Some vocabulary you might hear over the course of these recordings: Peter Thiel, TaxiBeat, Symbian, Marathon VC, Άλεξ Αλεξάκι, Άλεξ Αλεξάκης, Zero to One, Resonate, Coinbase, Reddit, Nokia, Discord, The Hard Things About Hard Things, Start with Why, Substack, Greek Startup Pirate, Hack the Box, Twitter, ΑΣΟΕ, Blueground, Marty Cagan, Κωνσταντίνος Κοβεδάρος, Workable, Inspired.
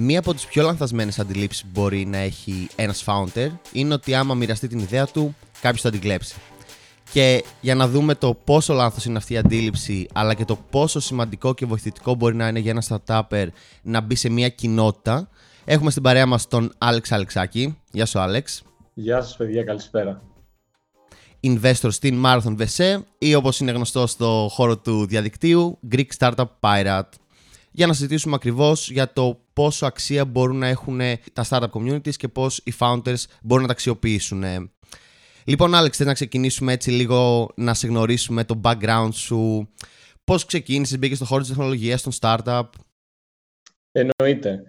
Μία από τις πιο λανθασμένες αντιλήψεις που μπορεί να έχει ένας founder είναι ότι άμα μοιραστεί την ιδέα του, κάποιος θα την κλέψει. Και για να δούμε το πόσο λάθος είναι αυτή η αντίληψη, αλλά και το πόσο σημαντικό και βοηθητικό μπορεί να είναι για ένα startupper να μπει σε μια κοινότητα, έχουμε στην παρέα μας τον Άλεξ Αλεξάκι. Γεια σου, Άλεξ. Γεια σας, παιδιά. Καλησπέρα. Investor στην Marathon VC ή όπως είναι γνωστό στο χώρο του διαδικτύου, Greek Startup Pirate. Για να συζητήσουμε ακριβώς για το πόσο αξία μπορούν να έχουν τα startup communities και πώς οι founders μπορούν να τα αξιοποιήσουν. Λοιπόν, Άλεξ, θες να ξεκινήσουμε έτσι λίγο να σε γνωρίσουμε το background σου? Πώς ξεκίνησες, μπήκες στο χώρο της τεχνολογίας, των startup? Εννοείται.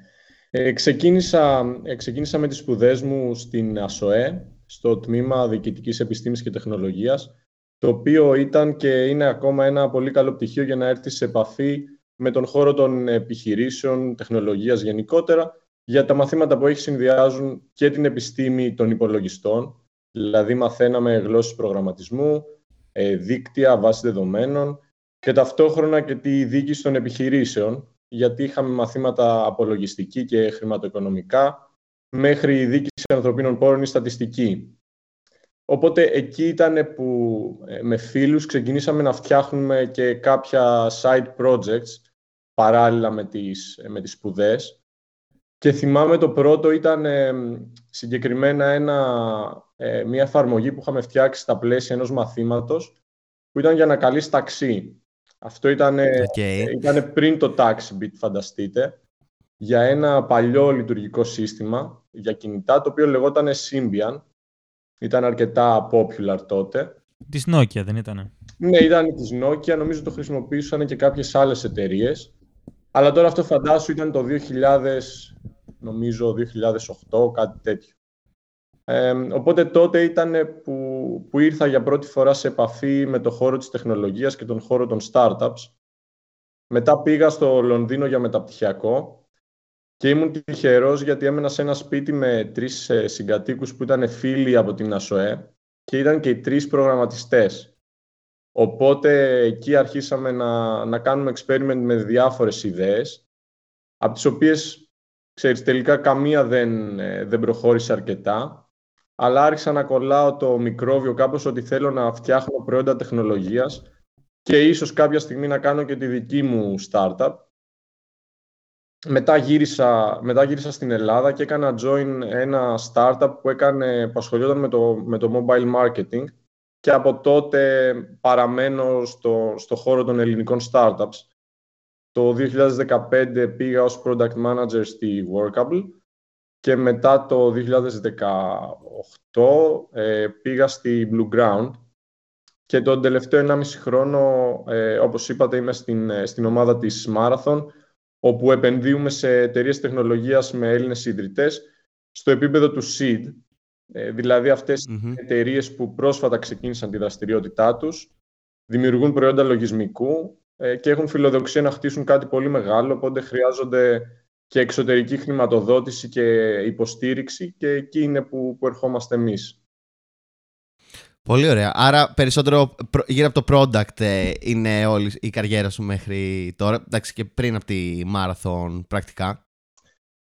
Ξεκίνησα με τις σπουδές μου στην ΑΣΟΕ, στο τμήμα Διοικητικής Επιστήμης και Τεχνολογίας, το οποίο ήταν και είναι ακόμα ένα πολύ καλό πτυχίο για να έρθεις σε επαφή με τον χώρο των επιχειρήσεων, τεχνολογίας γενικότερα, για τα μαθήματα που έχει συνδυάζουν και την επιστήμη των υπολογιστών. Δηλαδή, μαθαίναμε γλώσσες προγραμματισμού, δίκτυα, βάση δεδομένων και ταυτόχρονα και τη διοίκηση των επιχειρήσεων, γιατί είχαμε μαθήματα από λογιστική και χρηματοοικονομικά μέχρι διοίκηση ανθρωπίνων πόρων ή στατιστική. Οπότε, εκεί ήταν που με φίλους ξεκινήσαμε να φτιάχνουμε και κάποια side projects παράλληλα με τις σπουδές. Και θυμάμαι το πρώτο ήταν συγκεκριμένα μια εφαρμογή που είχαμε φτιάξει στα πλαίσια ενός μαθήματος που ήταν για να καλείς ταξί. Αυτό ήταν πριν το TaxiBeat, φανταστείτε, για ένα παλιό λειτουργικό σύστημα για κινητά, το οποίο λεγόταν Symbian. Ήταν αρκετά popular τότε. Της Nokia δεν ήτανε? Ναι, ήταν της Nokia. Νομίζω το χρησιμοποιούσαν και κάποιες άλλες εταιρείες. Αλλά τώρα αυτό φαντάσου ήταν το 2008, κάτι τέτοιο. Οπότε τότε ήταν που ήρθα για πρώτη φορά σε επαφή με το χώρο της τεχνολογίας και τον χώρο των startups. Μετά πήγα στο Λονδίνο για μεταπτυχιακό και ήμουν τυχερός γιατί έμενα σε ένα σπίτι με 3 συγκατοίκους που ήταν φίλοι από την ΑΣΟΕ και ήταν και οι 3 προγραμματιστές. Οπότε εκεί αρχίσαμε να κάνουμε experiment με διάφορες ιδέες, από τις οποίες, ξέρεις, τελικά καμία δεν προχώρησε αρκετά, αλλά άρχισα να κολλάω το μικρόβιο κάπως ότι θέλω να φτιάχνω προϊόντα τεχνολογίας και ίσως κάποια στιγμή να κάνω και τη δική μου startup. Μετά γύρισα στην Ελλάδα και έκανα join ένα startup που ασχολιόταν με το mobile marketing και από τότε παραμένω στο χώρο των ελληνικών startups. Το 2015 πήγα ως product manager στη Workable και μετά το 2018 πήγα στη Blueground και τον τελευταίο 1,5 χρόνο, όπως είπατε, είμαι στην ομάδα της Marathon, όπου επενδύουμε σε εταιρείες τεχνολογίας με Έλληνες ιδρυτές στο επίπεδο του seed, δηλαδή αυτές οι εταιρείες που πρόσφατα ξεκίνησαν τη δραστηριότητά τους, δημιουργούν προϊόντα λογισμικού και έχουν φιλοδοξία να χτίσουν κάτι πολύ μεγάλο, οπότε χρειάζονται και εξωτερική χρηματοδότηση και υποστήριξη και εκεί είναι που ερχόμαστε εμείς. Πολύ ωραία. Άρα περισσότερο γύρω από το product είναι όλη η καριέρα σου μέχρι τώρα, εντάξει, και πριν από τη Marathon πρακτικά.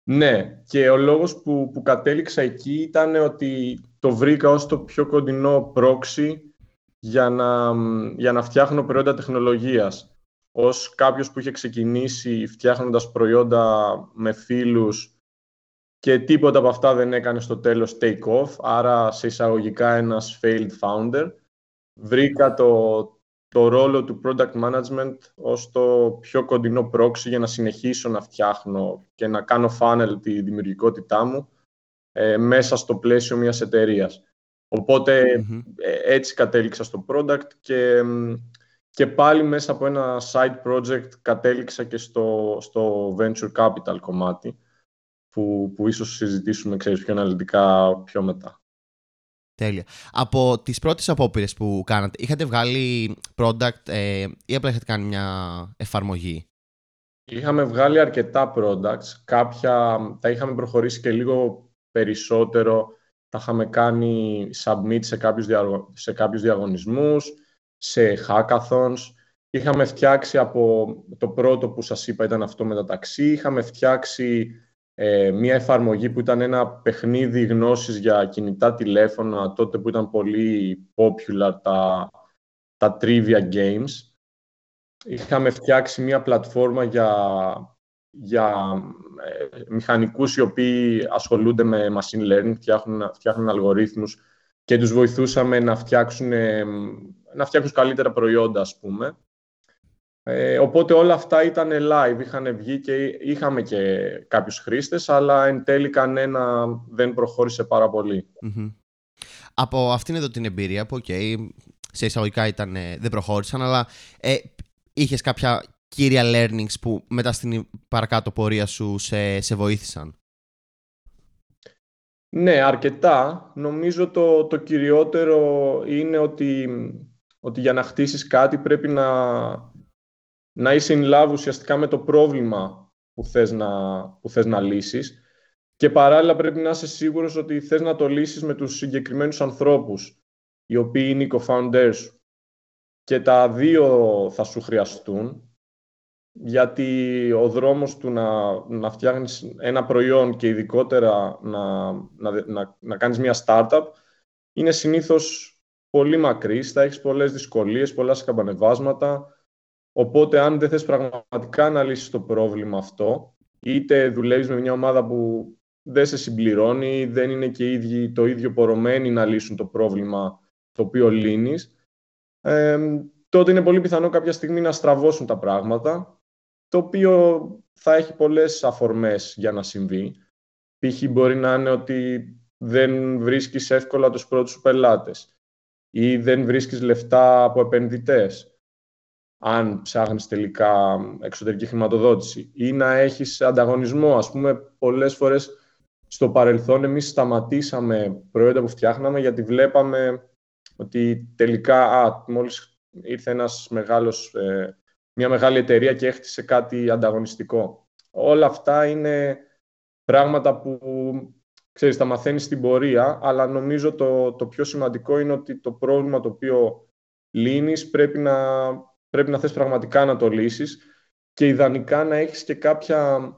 Ναι, και ο λόγος που κατέληξα εκεί ήταν ότι το βρήκα ως το πιο κοντινό πρόξι για να φτιάχνω προϊόντα τεχνολογίας. Ως κάποιος που είχε ξεκινήσει φτιάχνοντας προϊόντα με φίλους και τίποτα από αυτά δεν έκανε στο τέλος take off, άρα σε εισαγωγικά ένας failed founder, βρήκα το ρόλο του product management ως το πιο κοντινό πρόξι για να συνεχίσω να φτιάχνω και να κάνω funnel τη δημιουργικότητά μου μέσα στο πλαίσιο μιας εταιρείας. Οπότε έτσι κατέληξα στο product και πάλι μέσα από ένα side project κατέληξα και στο venture capital κομμάτι που ίσως συζητήσουμε, ξέρεις, πιο αναλυτικά πιο μετά. Τέλεια. Από τις πρώτες απόπειρες που κάνατε, είχατε βγάλει product ή απλά είχατε κάνει μια εφαρμογή? Είχαμε βγάλει αρκετά products. Κάποια τα είχαμε προχωρήσει και λίγο περισσότερο. Τα είχαμε κάνει submit σε κάποιους διαγωνισμούς, σε hackathons. Είχαμε φτιάξει από το πρώτο που σας είπα ήταν αυτό με τα ταξί. Είχαμε φτιάξει μια εφαρμογή που ήταν ένα παιχνίδι γνώσης για κινητά τηλέφωνα, τότε που ήταν πολύ popular τα trivia games. Είχαμε φτιάξει μια πλατφόρμα για μηχανικούς οι οποίοι ασχολούνται με machine learning, φτιάχνουν αλγορίθμους και τους βοηθούσαμε να φτιάξουν καλύτερα προϊόντα, ας πούμε. Οπότε όλα αυτά ήταν live, είχαν βγει και είχαμε και κάποιους χρήστες, αλλά εν τέλει κανένα δεν προχώρησε πάρα πολύ. Mm-hmm. Από αυτήν εδώ την εμπειρία που, okay, σε εισαγωγικά ήταν, δεν προχώρησαν, αλλά είχες κάποια κύρια learnings που μετά στην παρακάτω πορεία σου σε βοήθησαν? Ναι, αρκετά. Νομίζω το κυριότερο είναι ότι για να χτίσεις κάτι πρέπει να είσαι in love ουσιαστικά με το πρόβλημα που θες να λύσεις, και παράλληλα πρέπει να είσαι σίγουρος ότι θες να το λύσεις με τους συγκεκριμένους ανθρώπους, οι οποίοι είναι οι co-founders σου. Και τα δύο θα σου χρειαστούν, γιατί ο δρόμος του να φτιάχνεις ένα προϊόν και ειδικότερα να κάνεις μια startup είναι συνήθως πολύ μακρύς, θα έχεις πολλές δυσκολίες, πολλά σκαμπανεβάσματα. Οπότε αν δεν θες πραγματικά να λύσεις το πρόβλημα αυτό, είτε δουλεύεις με μια ομάδα που δεν σε συμπληρώνει, δεν είναι και οι ίδιοι το ίδιο πορωμένοι να λύσουν το πρόβλημα το οποίο λύνεις, τότε είναι πολύ πιθανό κάποια στιγμή να στραβώσουν τα πράγματα, το οποίο θα έχει πολλές αφορμές για να συμβεί. Π.χ. μπορεί να είναι ότι δεν βρίσκεις εύκολα τους πρώτους σου πελάτες ή δεν βρίσκεις λεφτά από επενδυτές, αν ψάχνεις τελικά εξωτερική χρηματοδότηση, ή να έχεις ανταγωνισμό. Ας πούμε, πολλές φορές στο παρελθόν εμείς σταματήσαμε προϊόντα που φτιάχναμε γιατί βλέπαμε ότι τελικά μόλις ήρθε μια μεγάλη εταιρεία και έχτισε κάτι ανταγωνιστικό. Όλα αυτά είναι πράγματα που, ξέρεις, τα μαθαίνεις στην πορεία, αλλά νομίζω το πιο σημαντικό είναι ότι το πρόβλημα το οποίο λύνεις πρέπει να θες πραγματικά να το λύσεις, και ιδανικά να έχεις και κάποια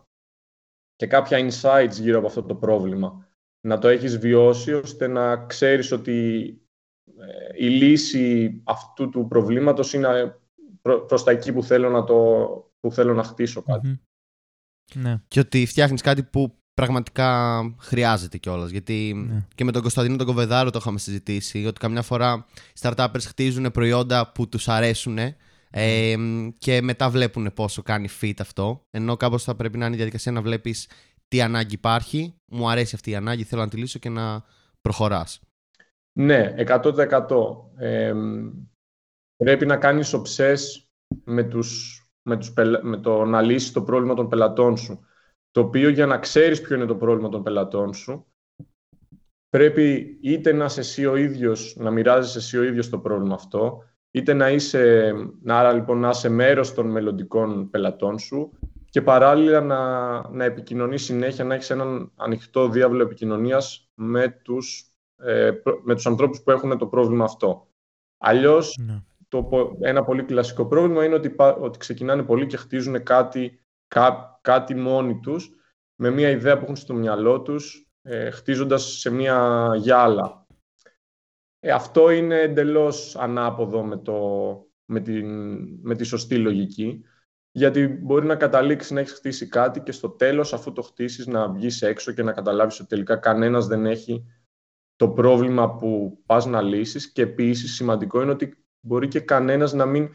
insights γύρω από αυτό το πρόβλημα. Να το έχεις βιώσει, ώστε να ξέρεις ότι η λύση αυτού του προβλήματος είναι προς τα εκεί που θέλω να χτίσω κάτι. Mm-hmm. Ναι. Και ότι φτιάχνεις κάτι που πραγματικά χρειάζεται κιόλας. Γιατί και με τον Κωνσταντίνο τον Κοβεδάρο το είχαμε συζητήσει, ότι καμιά φορά οι startuppers χτίζουν προϊόντα που τους αρέσουν και μετά βλέπουν πόσο κάνει fit αυτό, ενώ κάπως θα πρέπει να είναι η διαδικασία να βλέπεις τι ανάγκη υπάρχει, μου αρέσει αυτή η ανάγκη, θέλω να τη λύσω, και να προχωράς. Ναι, 100%. Πρέπει να κάνεις οψές με το να λύσεις το πρόβλημα των πελατών σου, το οποίο, για να ξέρεις ποιο είναι το πρόβλημα των πελατών σου, πρέπει είτε να είσαι εσύ ο ίδιος, να μοιράζεσαι εσύ ο ίδιος το πρόβλημα αυτό, είτε να είσαι μέρος των μελλοντικών πελατών σου, και παράλληλα να επικοινωνείς συνέχεια, να έχεις έναν ανοιχτό διάβλο επικοινωνίας με τους ανθρώπους που έχουν το πρόβλημα αυτό. Αλλιώς, ένα πολύ κλασικό πρόβλημα είναι ότι ξεκινάνε πολλοί και χτίζουν κάτι μόνοι τους, με μια ιδέα που έχουν στο μυαλό τους, χτίζοντας σε μια γυάλα. Αυτό είναι εντελώς ανάποδο με τη σωστή λογική, γιατί μπορεί να καταλήξεις να έχεις χτίσει κάτι και στο τέλος, αφού το χτίσεις, να βγεις έξω και να καταλάβεις ότι τελικά κανένας δεν έχει το πρόβλημα που πας να λύσεις. Και επίσης σημαντικό είναι ότι μπορεί και κανένας να μην...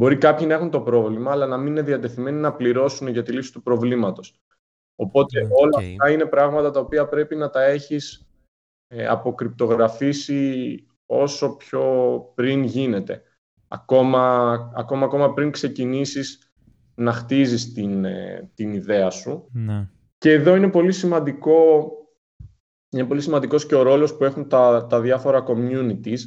Μπορεί κάποιοι να έχουν το πρόβλημα, αλλά να μην είναι διατεθειμένοι να πληρώσουν για τη λύση του προβλήματος. Οπότε όλα αυτά είναι πράγματα τα οποία πρέπει να τα έχεις αποκρυπτογραφήσει όσο πιο πριν γίνεται. Ακόμα πριν ξεκινήσεις να χτίζεις την ιδέα σου. Ναι. Και εδώ είναι πολύ σημαντικό, είναι πολύ σημαντικός και ο ρόλος που έχουν τα διάφορα communities,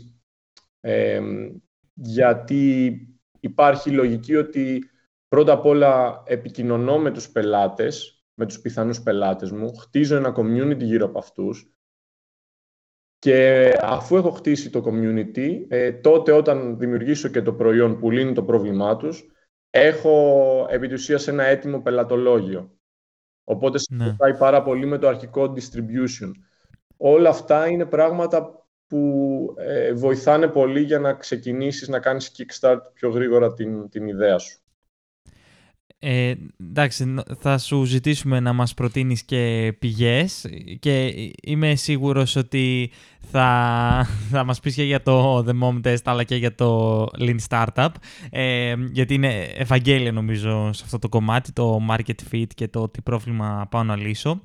γιατί υπάρχει η λογική ότι πρώτα απ' όλα επικοινωνώ με τους πελάτες, με τους πιθανούς πελάτες μου, χτίζω ένα community γύρω από αυτούς, και αφού έχω χτίσει το community, τότε όταν δημιουργήσω και το προϊόν που λύνει το πρόβλημά τους, έχω επί της ουσίας ένα έτοιμο πελατολόγιο. Οπότε συνεχίζει πάρα πολύ με το αρχικό distribution. Όλα αυτά είναι πράγματα που βοηθάνε πολύ για να ξεκινήσεις να κάνεις kickstart πιο γρήγορα την ιδέα σου. Εντάξει, θα σου ζητήσουμε να μας προτείνεις και πηγές και είμαι σίγουρος ότι θα μας πεις και για το The Mom Test αλλά και για το Lean Startup, γιατί είναι Ευαγγέλια νομίζω σε αυτό το κομμάτι, το market fit και το τι πρόβλημα πάω να λύσω.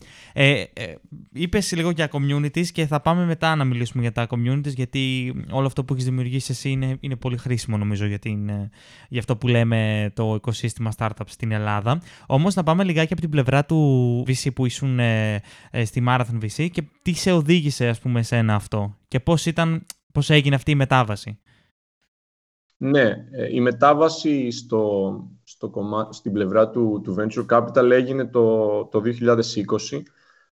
Είπες λίγο για communities και θα πάμε μετά να μιλήσουμε για τα communities, γιατί όλο αυτό που έχεις δημιουργήσει εσύ είναι πολύ χρήσιμο νομίζω για αυτό που λέμε το οικοσύστημα startup στην Ελλάδα. Όμως να πάμε λιγάκι από την πλευρά του VC που ήσουν στη Marathon VC και τι σε οδήγησε ας πούμε σε ένα αυτό και πώς έγινε αυτή η μετάβαση. Ναι, η μετάβαση στην πλευρά του Venture Capital έγινε το 2020,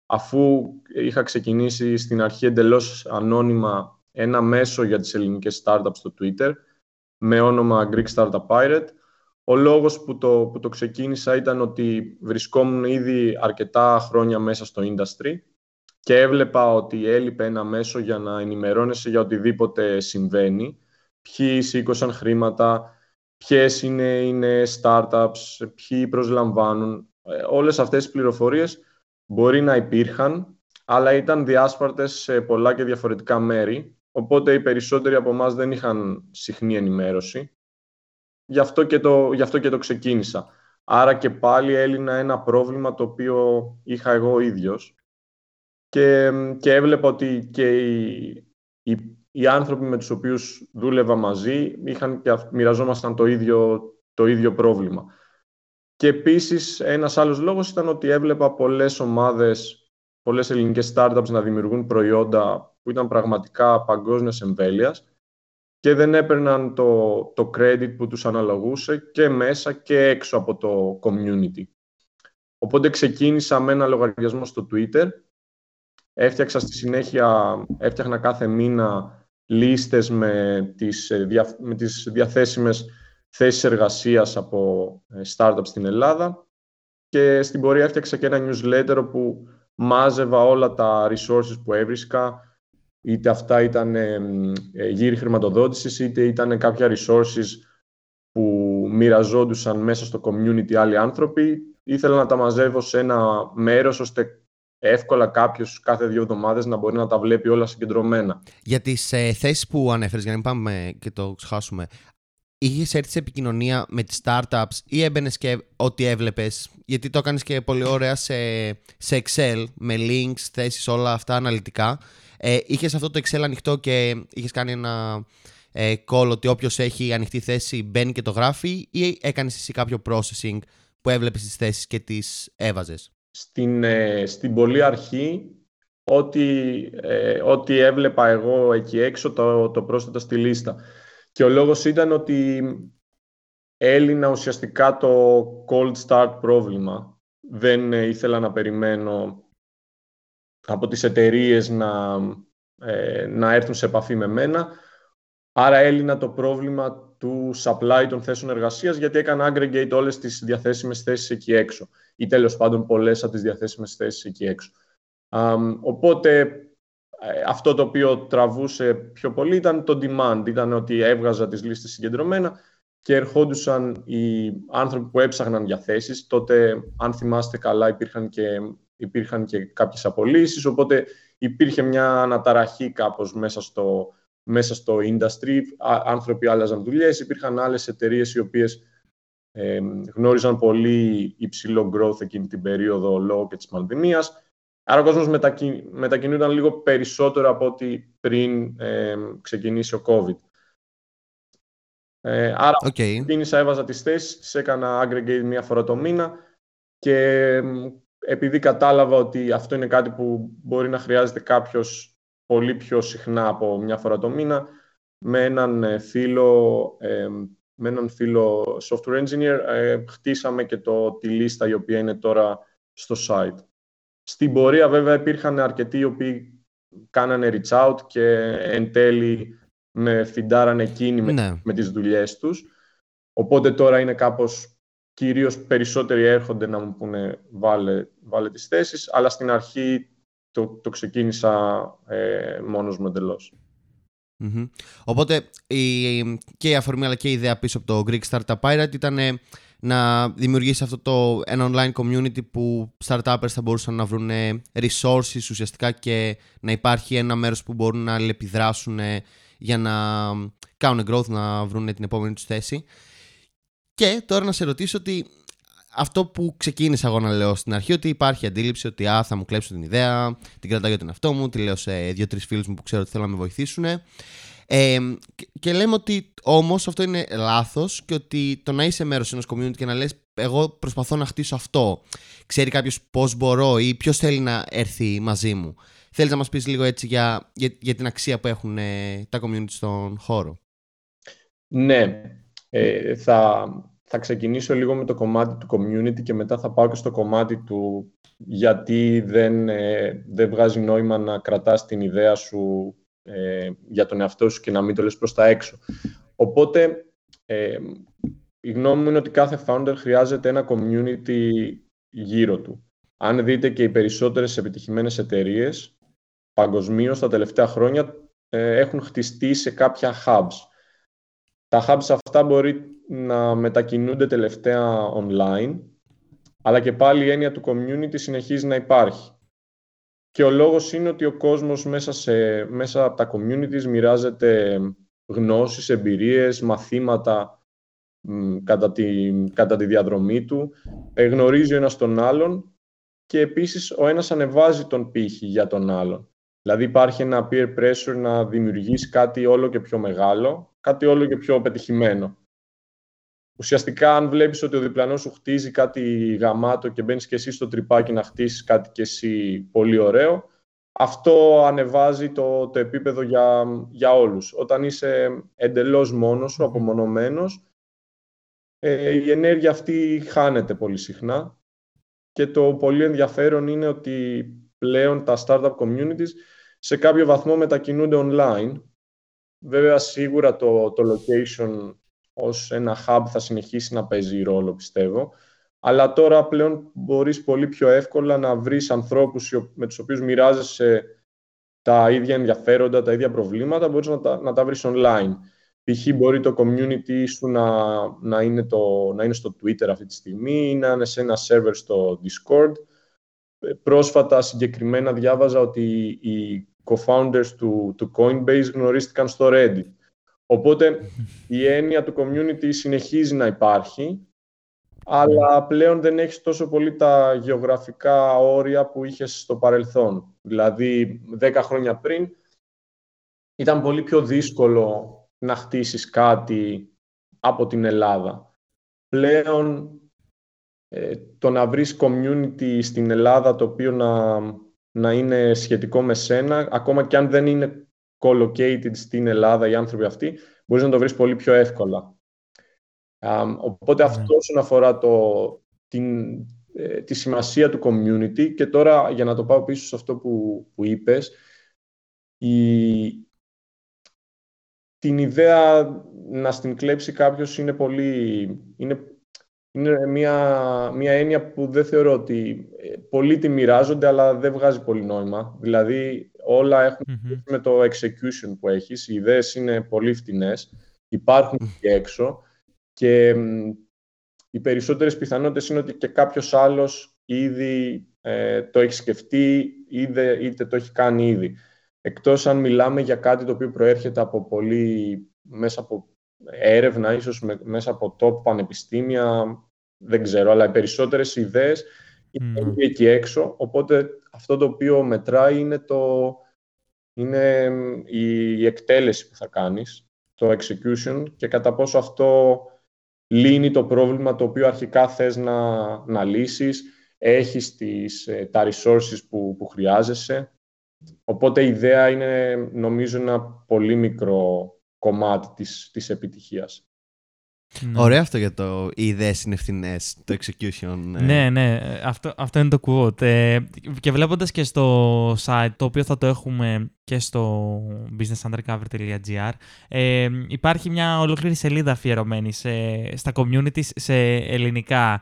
αφού είχα ξεκινήσει στην αρχή εντελώς ανώνυμα ένα μέσο για τις ελληνικές startups στο Twitter με όνομα Greek Startup Pirate. Ο λόγος που το ξεκίνησα ήταν ότι βρισκόμουν ήδη αρκετά χρόνια μέσα στο industry και έβλεπα ότι έλειπε ένα μέσο για να ενημερώνεσαι για οτιδήποτε συμβαίνει. Ποιοι σήκωσαν χρήματα, ποιες είναι startups, ποιοι προσλαμβάνουν. Όλες αυτές τις πληροφορίες μπορεί να υπήρχαν, αλλά ήταν διάσπαρτες σε πολλά και διαφορετικά μέρη. Οπότε οι περισσότεροι από εμάς δεν είχαν συχνή ενημέρωση. Γι' αυτό και το ξεκίνησα. Άρα και πάλι έλυνα ένα πρόβλημα το οποίο είχα εγώ ίδιος. Και έβλεπα ότι και οι άνθρωποι με τους οποίους δούλευα μαζί είχαν και μοιραζόμασταν το ίδιο πρόβλημα. Και επίσης ένας άλλος λόγος ήταν ότι έβλεπα πολλές ομάδες, πολλές ελληνικές startups να δημιουργούν προϊόντα που ήταν πραγματικά παγκόσμιας εμβέλειας και δεν έπαιρναν το credit που τους αναλογούσε και μέσα και έξω από το community. Οπότε ξεκίνησα με ένα λογαριασμό στο Twitter. Έφτιαξα στη συνέχεια, έφτιαχνα κάθε μήνα λίστες με τις διαθέσιμες θέσεις εργασίας από startups στην Ελλάδα και στην πορεία έφτιαξα και ένα newsletter που μάζευα όλα τα resources που έβρισκα, είτε αυτά ήταν γύρι χρηματοδότησης, είτε ήταν κάποια resources που μοιραζόντουσαν μέσα στο community άλλοι άνθρωποι. Ήθελα να τα μαζεύω σε ένα μέρος ώστε εύκολα κάποιος κάθε 2 εβδομάδες να μπορεί να τα βλέπει όλα συγκεντρωμένα. Για τις θέσεις που ανέφερες, για να μην πάμε και το ξεχάσουμε, είχες έρθει σε επικοινωνία με τις startups ή έμπαινες και ό,τι έβλεπες, γιατί το έκανες και πολύ ωραία σε Excel, με links, θέσεις, όλα αυτά αναλυτικά. Είχες αυτό το Excel ανοιχτό και είχες κάνει ένα call ότι όποιος έχει ανοιχτή θέση μπαίνει και το γράφει, ή έκανες εσύ κάποιο processing που έβλεπες τις θέσεις και τις έβαζες? Στην πολύ αρχή, ό,τι έβλεπα εγώ εκεί έξω, το πρόσθετα στη λίστα. Και ο λόγος ήταν ότι έλυνα ουσιαστικά το cold start πρόβλημα. Δεν ήθελα να περιμένω από τις εταιρείες να έρθουν σε επαφή με μένα. Άρα έλυνα το πρόβλημα του supply των θέσεων εργασίας, γιατί έκανα aggregate όλες τις διαθέσιμες θέσεις εκεί έξω, ή τέλος πάντων πολλές από τις διαθέσιμες θέσεις εκεί έξω. Οπότε αυτό το οποίο τραβούσε πιο πολύ ήταν το demand, ήταν ότι έβγαζα τις λίστες συγκεντρωμένα και ερχόντουσαν οι άνθρωποι που έψαχναν για θέσεις. Τότε, αν θυμάστε καλά, υπήρχαν και κάποιες απολύσεις, οπότε υπήρχε μια αναταραχή κάπως μέσα στο industry, άνθρωποι άλλαζαν δουλειές, υπήρχαν άλλες εταιρείες οι οποίες γνώριζαν πολύ υψηλό growth εκείνη την περίοδο λόγω και της πανδημίας. Άρα ο κόσμος μετακινούνταν λίγο περισσότερο από ό,τι πριν ξεκινήσει ο COVID. Άρα ξεκίνησα, έβαζα τις θέσεις, τις έκανα aggregate 1 φορά το μήνα και επειδή κατάλαβα ότι αυτό είναι κάτι που μπορεί να χρειάζεται κάποιος πολύ πιο συχνά από 1 φορά το μήνα, με έναν φίλο software engineer χτίσαμε και τη λίστα η οποία είναι τώρα στο site. Στην πορεία βέβαια υπήρχαν αρκετοί οι οποίοι κάνανε reach out και εν τέλει με φιντάρανε εκείνοι με τις δουλειές τους. Οπότε τώρα είναι κάπως κυρίως περισσότεροι έρχονται να μου πούνε βάλε τις θέσεις, αλλά στην αρχή το ξεκίνησα μόνος μου εντελώς. Mm-hmm. Οπότε και η αφορμή αλλά και η ιδέα πίσω από το Greek Startup Pirate ήταν να δημιουργήσει αυτό ένα online community που startuppers θα μπορούσαν να βρουν resources ουσιαστικά και να υπάρχει ένα μέρος που μπορούν να αλληλεπιδράσουν για να κάνουν growth, να βρουν την επόμενη τους θέση. Και τώρα να σε ρωτήσω ότι αυτό που ξεκίνησα εγώ να λέω στην αρχή, ότι υπάρχει αντίληψη ότι θα μου κλέψω την ιδέα, την κρατάω για τον εαυτό μου, τη λέω σε 2-3 φίλους μου που ξέρω ότι θέλουν να με βοηθήσουν. Και λέμε ότι όμως αυτό είναι λάθος και ότι το να είσαι μέρος ενός community και να λες εγώ προσπαθώ να χτίσω αυτό, ξέρει κάποιος πώς μπορώ ή ποιος θέλει να έρθει μαζί μου. Θέλεις να μας πεις λίγο έτσι για την αξία που έχουν τα community στον χώρο? Ναι, θα ξεκινήσω λίγο με το κομμάτι του community και μετά θα πάω και στο κομμάτι του γιατί δεν βγάζει νόημα να κρατάς την ιδέα σου για τον εαυτό σου και να μην το λες προς τα έξω. Οπότε η γνώμη μου είναι ότι κάθε founder χρειάζεται ένα community γύρω του. Αν δείτε και οι περισσότερες επιτυχημένες εταιρείες παγκοσμίως τα τελευταία χρόνια έχουν χτιστεί σε κάποια hubs. Τα hubs αυτά μπορεί να μετακινούνται τελευταία online, αλλά και πάλι η έννοια του community συνεχίζει να υπάρχει. Και ο λόγος είναι ότι ο κόσμος μέσα από τα communities μοιράζεται γνώσεις, εμπειρίες, μαθήματα κατά τη διαδρομή του, γνωρίζει ο ένας τον άλλον και επίσης ο ένας ανεβάζει τον πύχη για τον άλλον. Δηλαδή υπάρχει ένα peer pressure να δημιουργήσει κάτι όλο και πιο μεγάλο, κάτι όλο και πιο πετυχημένο. Ουσιαστικά, αν βλέπεις ότι ο διπλανός σου χτίζει κάτι γαμάτο και μπαίνεις και εσύ στο τρυπάκι να χτίσεις κάτι και εσύ πολύ ωραίο, αυτό ανεβάζει το επίπεδο για όλους. Όταν είσαι εντελώς μόνος σου, απομονωμένος, η ενέργεια αυτή χάνεται πολύ συχνά. Και το πολύ ενδιαφέρον είναι ότι πλέον τα startup communities σε κάποιο βαθμό μετακινούνται online. Βέβαια, σίγουρα το location ως ένα hub θα συνεχίσει να παίζει ρόλο, πιστεύω. Αλλά τώρα πλέον μπορείς πολύ πιο εύκολα να βρεις ανθρώπους με τους οποίους μοιράζεσαι τα ίδια ενδιαφέροντα, τα ίδια προβλήματα, μπορείς να τα βρεις online. Π.χ. μπορεί το community σου να είναι στο Twitter αυτή τη στιγμή ή να είναι σε ένα server στο Discord. Πρόσφατα συγκεκριμένα διάβαζα ότι οι co-founders του Coinbase γνωρίστηκαν στο Reddit. Οπότε η έννοια του community συνεχίζει να υπάρχει, αλλά πλέον δεν έχεις τόσο πολύ τα γεωγραφικά όρια που είχες στο παρελθόν. Δηλαδή, 10 χρόνια πριν ήταν πολύ πιο δύσκολο να χτίσεις κάτι από την Ελλάδα. Πλέον το να βρεις community στην Ελλάδα το οποίο να είναι σχετικό με σένα, ακόμα και αν δεν είναι co-located στην Ελλάδα οι άνθρωποι αυτοί, μπορείς να το βρεις πολύ πιο εύκολα. Οπότε αυτό όσον αφορά τη σημασία του community. Και τώρα για να το πάω πίσω σε αυτό που είπες, την ιδέα να στην κλέψει κάποιος είναι είναι μια έννοια που δεν θεωρώ ότι πολλοί τη μοιράζονται, αλλά δεν βγάζει πολύ νόημα. Δηλαδή όλα έχουν με το execution που έχεις, οι ιδέες είναι πολύ φτηνές, υπάρχουν και έξω και οι περισσότερες πιθανότητες είναι ότι και κάποιος άλλος ήδη το έχει σκεφτεί, είτε το έχει κάνει ήδη. Εκτός αν μιλάμε για κάτι το οποίο προέρχεται από πολύ μέσα από έρευνα, ίσως μέσα από top πανεπιστήμια, δεν ξέρω, αλλά οι περισσότερες ιδέες είναι εκεί έξω, οπότε αυτό το οποίο μετράει είναι η εκτέλεση που θα κάνεις, το execution και κατά πόσο αυτό λύνει το πρόβλημα το οποίο αρχικά θες να λύσεις, έχεις τα resources που χρειάζεσαι. Οπότε η ιδέα είναι, νομίζω, ένα πολύ μικρό κομμάτι της επιτυχίας. Ναι. Ωραίο αυτό για το οι ιδέες είναι φθηνές, το execution. Ναι, αυτό είναι το quote. Και βλέποντας και στο site, το οποίο θα το έχουμε και στο businessundercover.gr, υπάρχει μια ολόκληρη σελίδα αφιερωμένη στα communities σε ελληνικά,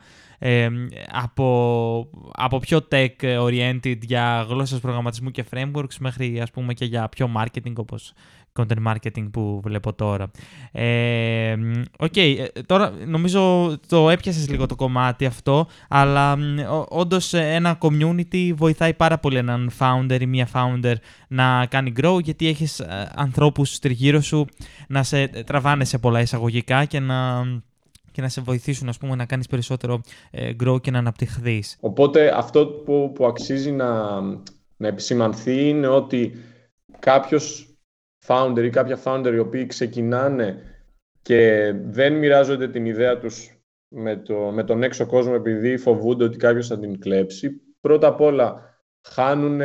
από πιο tech-oriented για γλώσσες προγραμματισμού και frameworks μέχρι, ας πούμε, και για πιο marketing, όπως content marketing που βλέπω τώρα. Τώρα νομίζω το έπιασες λίγο το κομμάτι αυτό, αλλά όντως ένα community βοηθάει πάρα πολύ έναν founder ή μία founder να κάνει grow, γιατί έχεις ανθρώπους στριγύρω σου να σε τραβάνε σε πολλά εισαγωγικά και να σε βοηθήσουν, ας πούμε, να κάνεις περισσότερο grow και να αναπτυχθείς. Οπότε αυτό που αξίζει να επισημανθεί είναι ότι κάποιος founder ή κάποια founder οι οποίοι ξεκινάνε και δεν μοιράζονται την ιδέα τους με τον έξω κόσμο επειδή φοβούνται ότι κάποιος θα την κλέψει, πρώτα απ' όλα χάνουν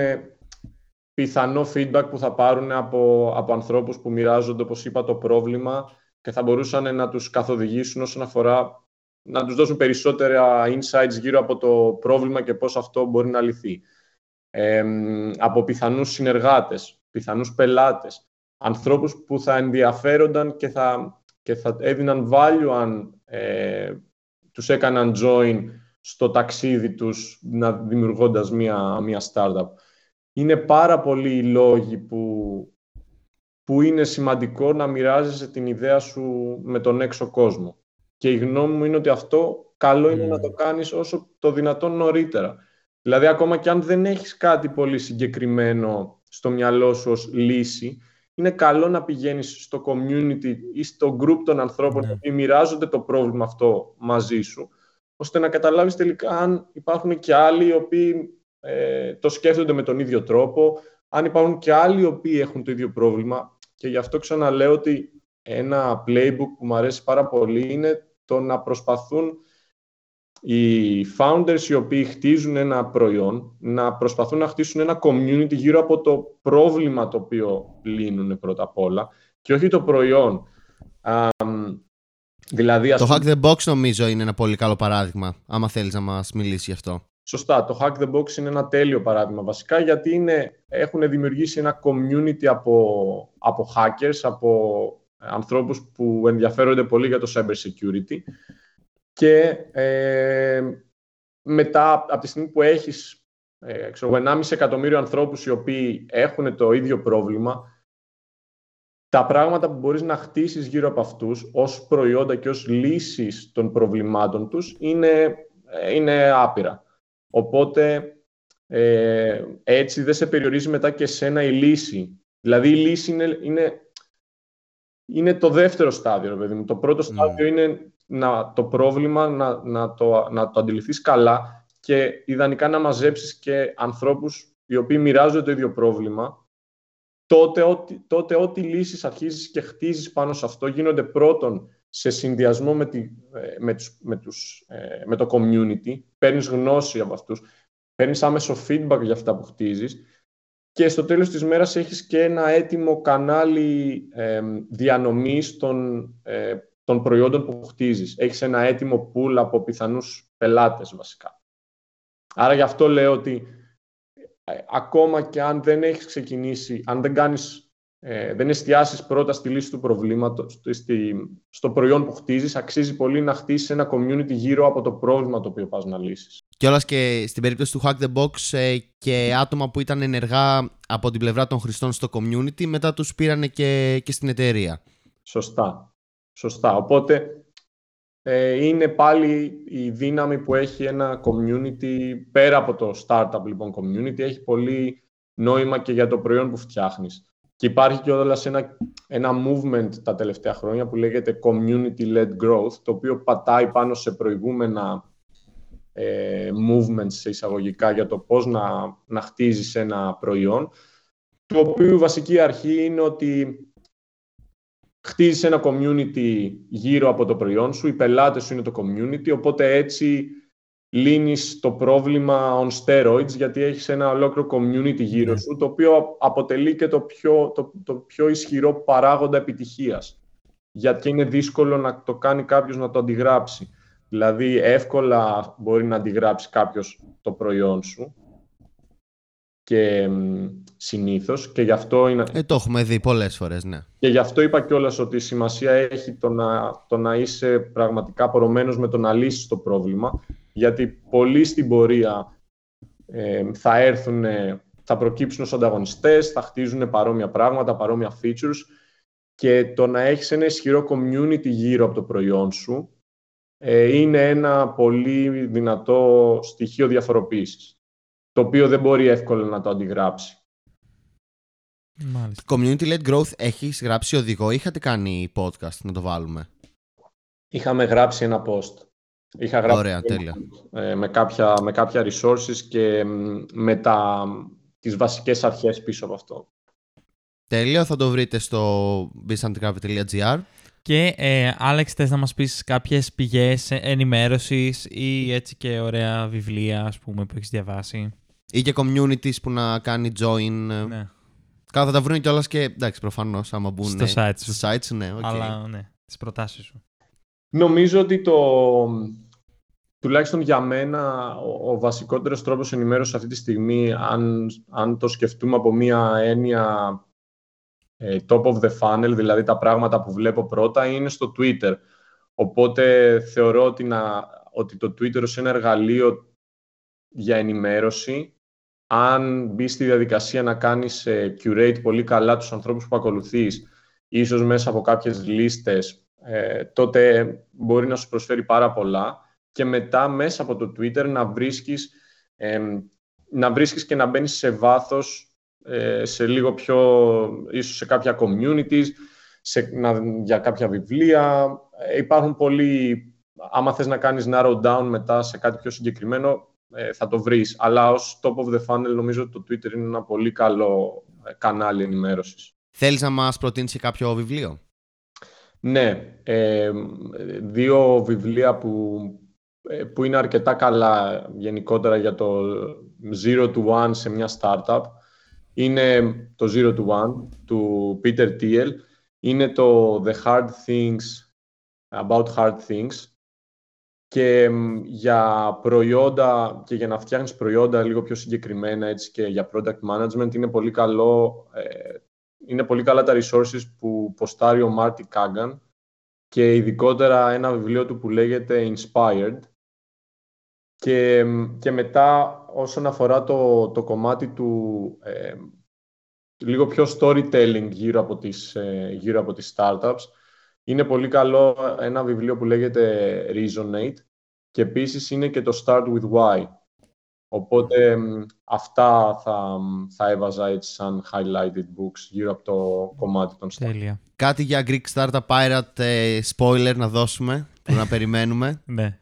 πιθανό feedback που θα πάρουν από ανθρώπους που μοιράζονται, όπως είπα, το πρόβλημα και θα μπορούσαν να τους καθοδηγήσουν όσον αφορά να τους δώσουν περισσότερα insights γύρω από το πρόβλημα και πώς αυτό μπορεί να λυθεί. Από πιθανούς συνεργάτες, πιθανούς πελάτες, ανθρώπους που θα ενδιαφέρονταν και θα έδιναν value αν τους έκαναν join στο ταξίδι τους, να δημιουργώντας μια startup. Είναι πάρα πολλοί οι λόγοι που είναι σημαντικό να μοιράζεσαι την ιδέα σου με τον έξω κόσμο. Και η γνώμη μου είναι ότι αυτό καλό είναι να το κάνεις όσο το δυνατόν νωρίτερα. Δηλαδή, ακόμα και αν δεν έχεις κάτι πολύ συγκεκριμένο στο μυαλό σου ως λύση, είναι καλό να πηγαίνεις στο community ή στο group των ανθρώπων που μοιράζονται το πρόβλημα αυτό μαζί σου, ώστε να καταλάβεις τελικά αν υπάρχουν και άλλοι οι οποίοι το σκέφτονται με τον ίδιο τρόπο, αν υπάρχουν και άλλοι οι οποίοι έχουν το ίδιο πρόβλημα. Και γι' αυτό ξαναλέω ότι ένα playbook που μου αρέσει πάρα πολύ είναι το να προσπαθούν οι founders οι οποίοι χτίζουν ένα προϊόν να προσπαθούν να χτίσουν ένα community γύρω από το πρόβλημα το οποίο λύνουν πρώτα απ' όλα και όχι το προϊόν. Δηλαδή, το Hack the Box νομίζω είναι ένα πολύ καλό παράδειγμα, άμα θέλεις να μας μιλήσεις γι' αυτό. Σωστά, το Hack the Box είναι ένα τέλειο παράδειγμα βασικά, γιατί έχουν δημιουργήσει ένα community από hackers, από ανθρώπους που ενδιαφέρονται πολύ για το cyber security και μετά από τη στιγμή που έχεις 1,5 εκατομμύριο ανθρώπους οι οποίοι έχουν το ίδιο πρόβλημα, τα πράγματα που μπορείς να χτίσεις γύρω από αυτούς ως προϊόντα και ως λύσεις των προβλημάτων τους είναι άπειρα. Οπότε έτσι δεν σε περιορίζει μετά και σένα η λύση. Δηλαδή η λύση είναι το δεύτερο στάδιο, παιδί. Το πρώτο στάδιο είναι το πρόβλημα να το αντιληφθείς καλά και ιδανικά να μαζέψεις και ανθρώπους οι οποίοι μοιράζονται το ίδιο πρόβλημα. Τότε ό,τι λύσεις αρχίζεις και χτίζεις πάνω σε αυτό γίνονται πρώτον σε συνδυασμό με το community, παίρνεις γνώση από αυτούς, παίρνεις άμεσο feedback για αυτά που χτίζεις και στο τέλος της μέρας έχεις και ένα έτοιμο κανάλι διανομής των προϊόντων που χτίζεις. Έχεις ένα έτοιμο pool από πιθανούς πελάτες βασικά. Άρα γι' αυτό λέω ότι ακόμα και αν δεν έχεις ξεκινήσει, αν δεν εστιάσεις πρώτα στη λύση του προβλήματος, στο προϊόν που χτίζεις, αξίζει πολύ να χτίσεις ένα community γύρω από το πρόβλημα το οποίο πας να λύσεις. Κιόλας και στην περίπτωση του Hack the Box και άτομα που ήταν ενεργά από την πλευρά των χρηστών στο community, μετά τους πήρανε και στην εταιρεία. Σωστά. Οπότε είναι πάλι η δύναμη που έχει ένα community, πέρα από το startup λοιπόν community, έχει πολύ νόημα και για το προϊόν που φτιάχνεις. Και υπάρχει κιόλας ένα movement τα τελευταία χρόνια που λέγεται community-led growth, το οποίο πατάει πάνω σε προηγούμενα movements σε εισαγωγικά για το πώς να χτίζεις ένα προϊόν, το οποίο βασική αρχή είναι ότι χτίζεις ένα community γύρω από το προϊόν σου, οι πελάτες σου είναι το community, οπότε έτσι λύνεις το πρόβλημα on steroids, γιατί έχεις ένα ολόκληρο community γύρω σου, το οποίο αποτελεί και το πιο ισχυρό παράγοντα επιτυχίας. γιατί είναι δύσκολο να το κάνει κάποιος να το αντιγράψει. Δηλαδή, εύκολα μπορεί να αντιγράψει κάποιος το προϊόν σου και συνήθως και γι' αυτό είναι... το έχουμε δει πολλές φορές, ναι. Και γι' αυτό είπα κιόλας ότι η σημασία έχει το να είσαι πραγματικά πορωμένος με το να λύσεις το πρόβλημα, γιατί πολλοί στην πορεία θα έρθουν... Θα προκύψουν ως ανταγωνιστές, θα χτίζουν παρόμοια πράγματα, παρόμοια features και το να έχεις ένα ισχυρό community γύρω από το προϊόν σου είναι ένα πολύ δυνατό στοιχείο διαφοροποίησης, το οποίο δεν μπορεί εύκολα να το αντιγράψει. Μάλιστα. Community-led growth έχεις γράψει οδηγό, είχατε κάνει podcast να το βάλουμε? Είχαμε γράψει ένα post. Είχα γράψει ωραία, τέλεια. Με κάποια resources και με τα... τις βασικές αρχές πίσω από αυτό. Τέλειο, θα το βρείτε στο bisantigraphy.gr. Και Άλεξ, θες να μας πεις κάποιες πηγές ενημέρωσης ή έτσι και ωραία βιβλία, ας πούμε, που έχεις διαβάσει? Ή και communities που να κάνει join. Ναι. Καλά, θα τα βρουν κιόλας και εντάξει, προφανώς, άμα μπουν στο site σου. Sites, ναι, okay. Αλλά ναι, τις προτάσεις σου. Νομίζω ότι τουλάχιστον για μένα ο βασικότερος τρόπος ενημέρωσης αυτή τη στιγμή, αν το σκεφτούμε από μία έννοια top of the funnel, δηλαδή τα πράγματα που βλέπω πρώτα, είναι στο Twitter. Οπότε θεωρώ ότι το Twitter ως ένα εργαλείο για ενημέρωση, αν μπει στη διαδικασία να κάνεις curate πολύ καλά τους ανθρώπους που ακολουθείς, ίσως μέσα από κάποιες λίστες, τότε μπορεί να σου προσφέρει πάρα πολλά. Και μετά μέσα από το Twitter να βρίσκεις και να μπαίνεις σε βάθος, σε λίγο πιο, ίσως σε κάποια communities, για κάποια βιβλία. Υπάρχουν πολλοί, άμα θες να κάνεις narrow down μετά σε κάτι πιο συγκεκριμένο, θα το βρεις. Αλλά ως top of the funnel νομίζω ότι το Twitter είναι ένα πολύ καλό κανάλι ενημέρωσης. Θέλεις να μας προτείνεις κάποιο βιβλίο? Ναι, δύο βιβλία που είναι αρκετά καλά γενικότερα για το Zero to One σε μια startup. Είναι το Zero to One του Peter Thiel. Είναι το The Hard Things About Hard Things. Και για προϊόντα και για να φτιάχνεις προϊόντα λίγο πιο συγκεκριμένα έτσι και για product management είναι πολύ καλό. Είναι πολύ καλά τα resources που ποστάρει ο Marty Cagan και ειδικότερα ένα βιβλίο του που λέγεται Inspired. Και μετά όσον αφορά το κομμάτι του λίγο πιο storytelling γύρω από τις startups, είναι πολύ καλό ένα βιβλίο που λέγεται Resonate και επίσης είναι και το Start with Why. Οπότε αυτά θα έβαζα έτσι σαν highlighted books γύρω από το κομμάτι των startup. Κάτι για Greek Startup Pirate spoiler να δώσουμε, που να περιμένουμε. Ναι.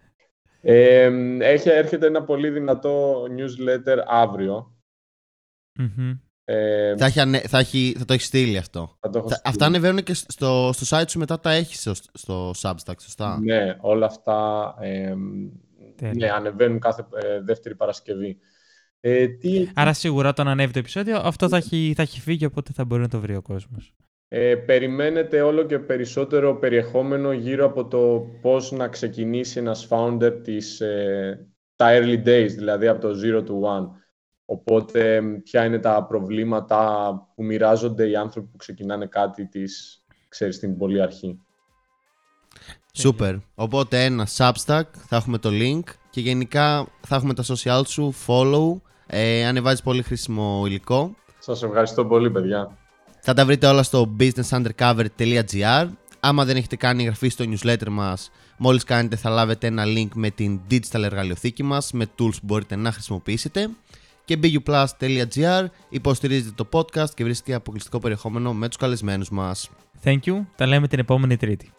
Έρχεται ένα πολύ δυνατό newsletter αύριο. Mm-hmm. Θα το έχει στείλει αυτό. Αυτά ανεβαίνουν και στο site σου, μετά τα έχει στο Substack, σωστά? Ναι, όλα αυτά... ναι, ανεβαίνουν κάθε δεύτερη Παρασκευή. Άρα σίγουρα όταν ανέβει το επεισόδιο αυτό θα έχει φύγει, οπότε θα μπορεί να το βρει ο κόσμος. Περιμένετε όλο και περισσότερο περιεχόμενο γύρω από το πώς να ξεκινήσει ένας founder τα early days, δηλαδή από το 0 to 1. Οπότε ποια είναι τα προβλήματα που μοιράζονται οι άνθρωποι που ξεκινάνε κάτι στην πολύ αρχή. Σούπερ. Οπότε ένα Substack, θα έχουμε το link και γενικά θα έχουμε τα social σου, follow, ανεβάζεις πολύ χρήσιμο υλικό. Σας ευχαριστώ πολύ, παιδιά. Θα τα βρείτε όλα στο businessundercover.gr. Άμα δεν έχετε κάνει εγγραφή στο newsletter μας, μόλις κάνετε θα λάβετε ένα link με την digital εργαλειοθήκη μας, με tools που μπορείτε να χρησιμοποιήσετε. Και buplus.gr, υποστηρίζετε το podcast και βρίσκετε αποκλειστικό περιεχόμενο με τους καλεσμένους μας. Thank you, τα λέμε την επόμενη Τρίτη.